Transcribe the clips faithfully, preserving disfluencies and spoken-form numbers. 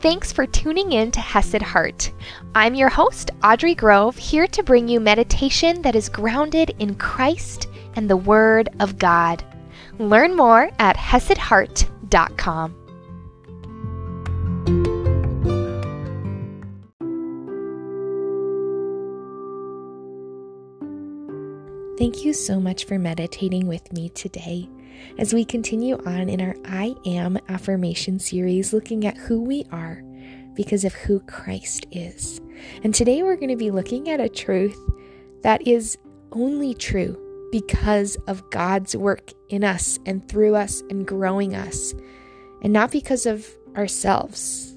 Thanks for tuning in to Hesed Heart. I'm your host, Audrey Grove, here to bring you meditation that is grounded in Christ and the Word of God. Learn more at hesed heart dot com. Thank you so much for meditating with me today. As we continue on in our I Am affirmation series, looking at who we are because of who Christ is. And today we're going to be looking at a truth that is only true because of God's work in us and through us and growing us, and not because of ourselves.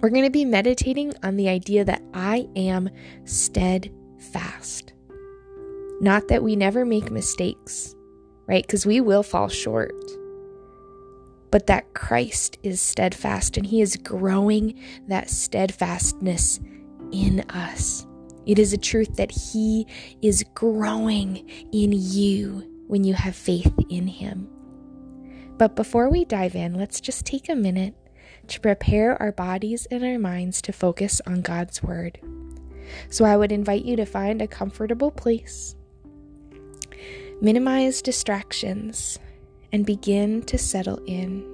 We're going to be meditating on the idea that I am steadfast. Not that we never make mistakes, right? Because we will fall short. But that Christ is steadfast and he is growing that steadfastness in us. It is a truth that he is growing in you when you have faith in him. But before we dive in, let's just take a minute to prepare our bodies and our minds to focus on God's word. So I would invite you to find a comfortable place. Minimize distractions and begin to settle in.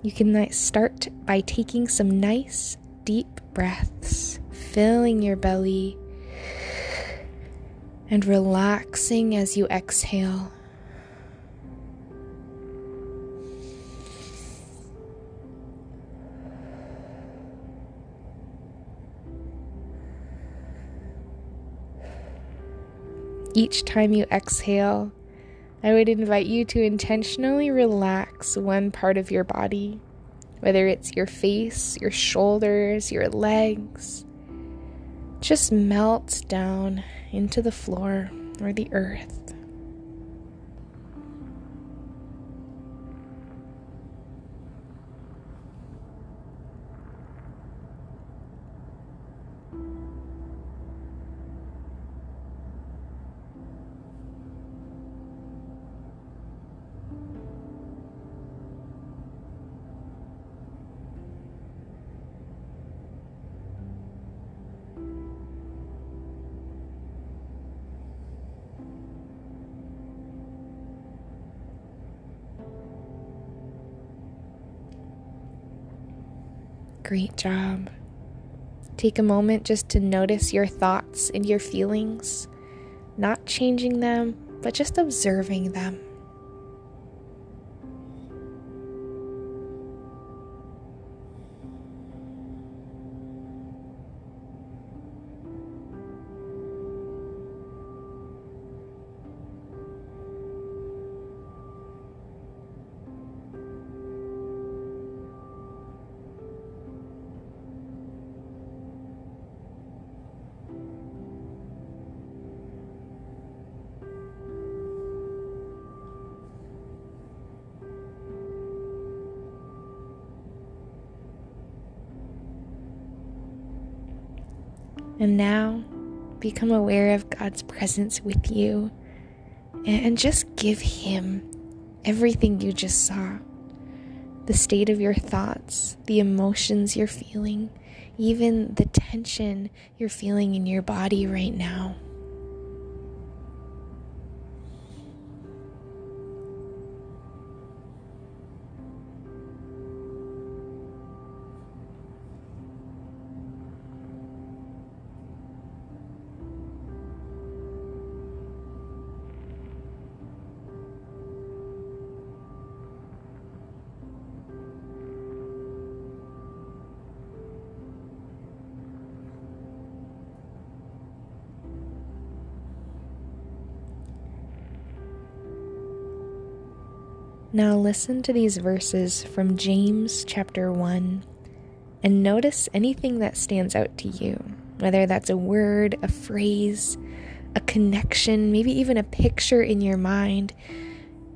You can start by taking some nice deep breaths, filling your belly and relaxing as you exhale. Each time you exhale, I would invite you to intentionally relax one part of your body, whether it's your face, your shoulders, your legs. Just melt down into the floor or the earth. Great job. Take a moment just to notice your thoughts and your feelings, not changing them, but just observing them. And now, become aware of God's presence with you and just give him everything you just saw. The state of your thoughts, the emotions you're feeling, even the tension you're feeling in your body right now. Now listen to these verses from James chapter one and notice anything that stands out to you, whether that's a word, a phrase, a connection, maybe even a picture in your mind.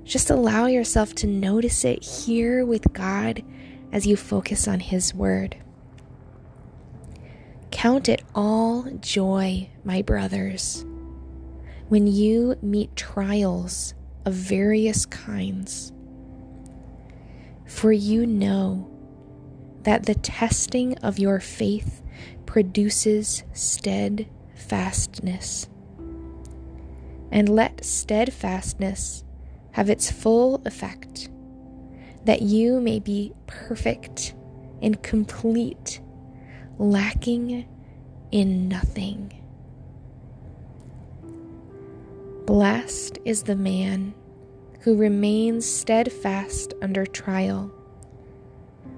Just allow yourself to notice it here with God as you focus on his word. Count it all joy, my brothers, when you meet trials of various kinds. For you know that the testing of your faith produces steadfastness. And let steadfastness have its full effect, that you may be perfect and complete, lacking in nothing. Blessed is the man who remains steadfast under trial,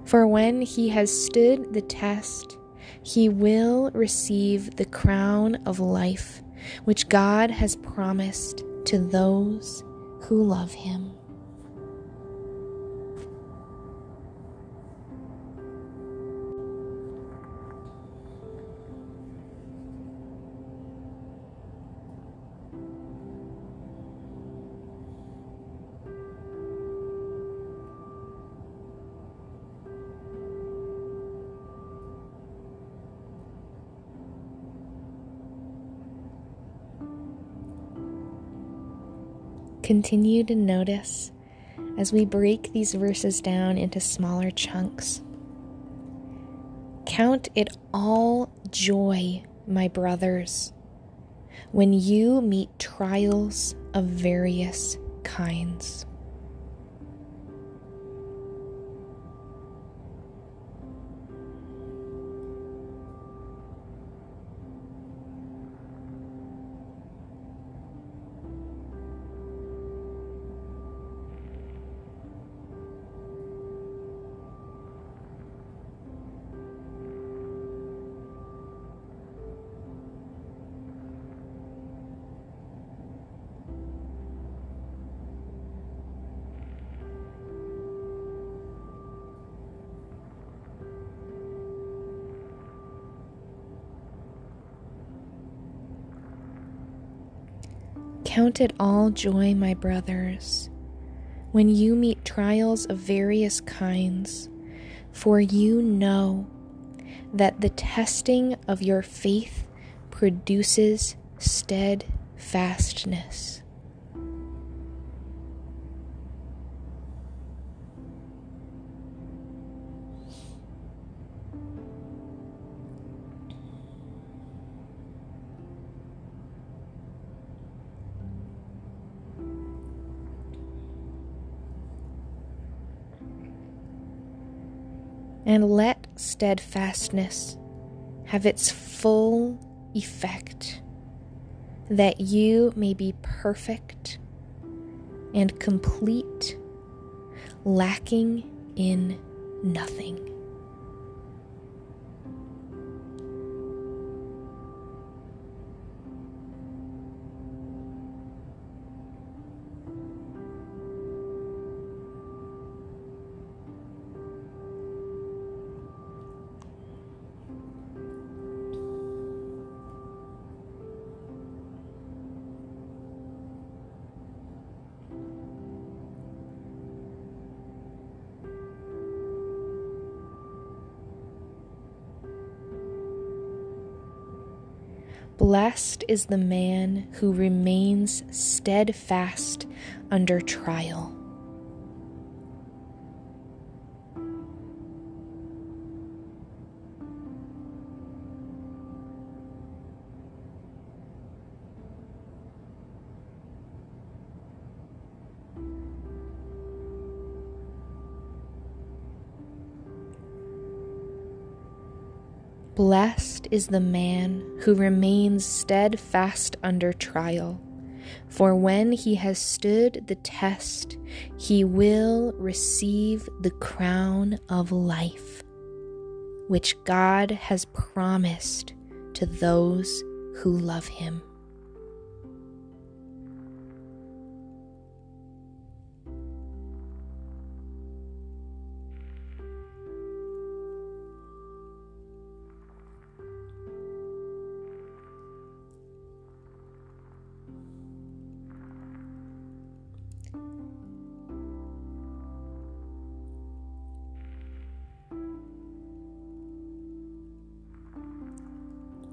for when he has stood the test, he will receive the crown of life, which God has promised to those who love him. Continue to notice as we break these verses down into smaller chunks. Count it all joy, my brothers, when you meet trials of various kinds. Count it all joy, my brothers, when you meet trials of various kinds, for you know that the testing of your faith produces steadfastness. And let steadfastness have its full effect, that you may be perfect and complete, lacking in nothing. Blessed is the man who remains steadfast under trial. Blessed is the man who remains steadfast under trial, for when he has stood the test, he will receive the crown of life, which God has promised to those who love him.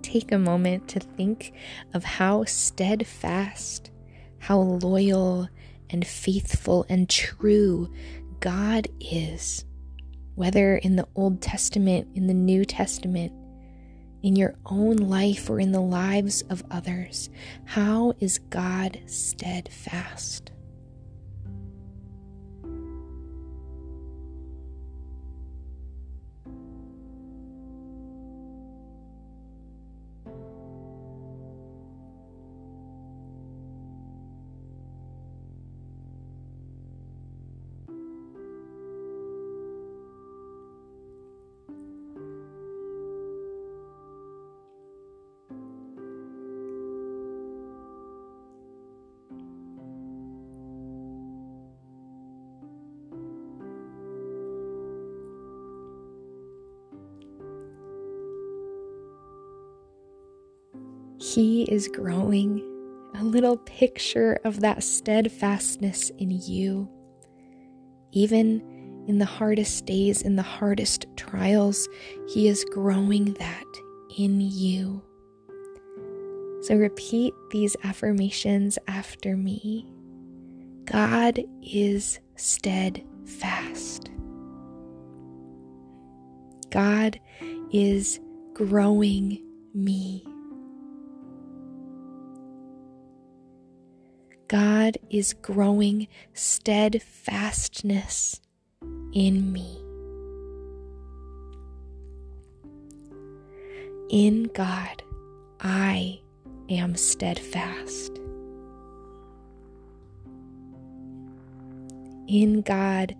Take a moment to think of how steadfast, how loyal and faithful and true God is whether in the Old Testament, in the New Testament, in your own life or in the lives of others? How is God steadfast? He is growing a little picture of that steadfastness in you. Even in the hardest days, in the hardest trials, He is growing that in you. So repeat these affirmations after me. God is steadfast. God is growing me. God is growing steadfastness in me. In God, I am steadfast. In God,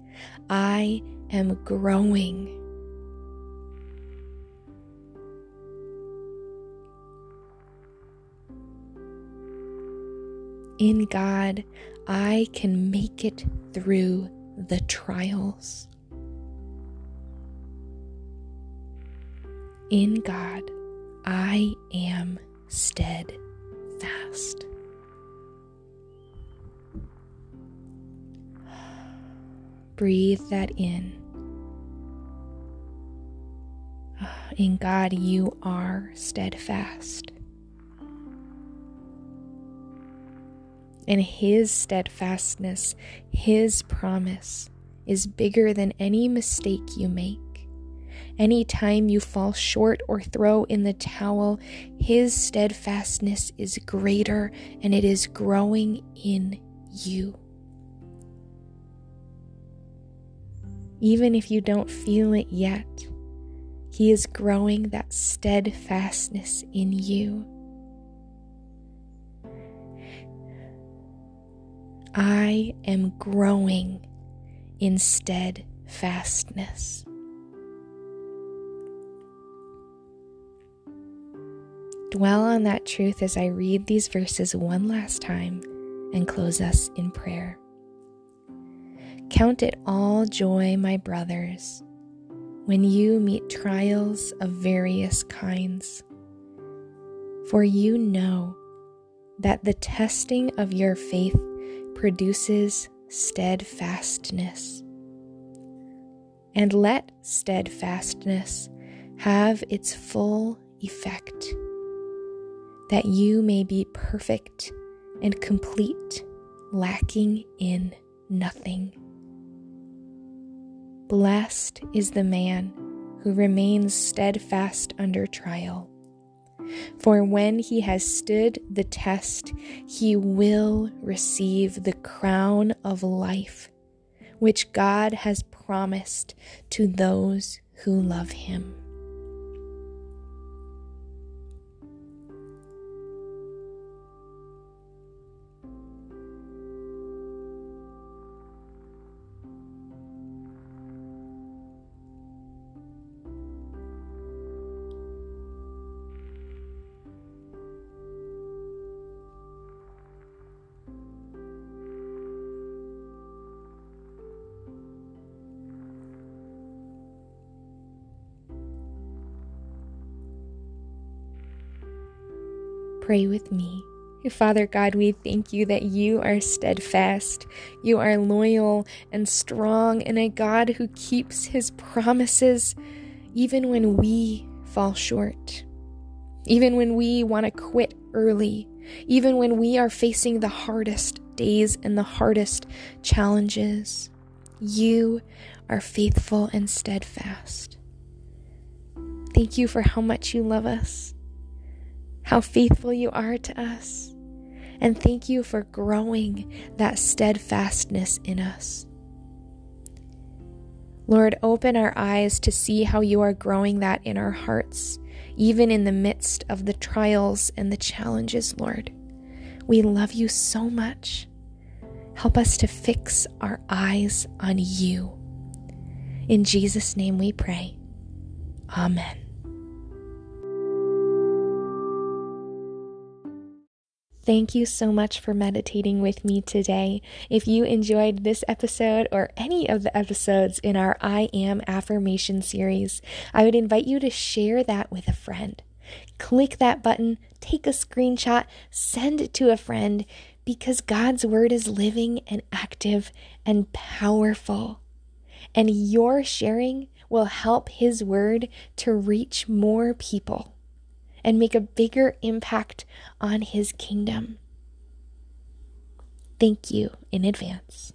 I am growing. In God, I can make it through the trials. In God, I am steadfast. Breathe that in. In God, you are steadfast. And His steadfastness, His promise, is bigger than any mistake you make. Any time you fall short or throw in the towel, His steadfastness is greater and it is growing in you. Even if you don't feel it yet, He is growing that steadfastness in you. I am growing in steadfastness. Dwell on that truth as I read these verses one last time and close us in prayer. Count it all joy, my brothers, when you meet trials of various kinds, for you know that the testing of your faith produces steadfastness. And let steadfastness have its full effect, that you may be perfect and complete, lacking in nothing. Blessed is the man who remains steadfast under trial, for when he has stood the test, he will receive the crown of life, which God has promised to those who love Him. Pray with me. Father God, we thank You that You are steadfast, You are loyal and strong, and a God who keeps His promises even when we fall short, even when we want to quit early, even when we are facing the hardest days and the hardest challenges. You are faithful and steadfast. Thank you for how much you love us, how faithful you are to us, and thank you for growing that steadfastness in us. Lord, open our eyes to see how you are growing that in our hearts, even in the midst of the trials and the challenges, Lord. We love you so much. Help us to fix our eyes on you. In Jesus' name we pray. Amen. Thank you so much for meditating with me today. If you enjoyed this episode or any of the episodes in our I Am Affirmation series, I would invite you to share that with a friend. Click that button, take a screenshot, send it to a friend, because God's word is living and active and powerful. And your sharing will help his word to reach more people and make a bigger impact on his kingdom. Thank you in advance.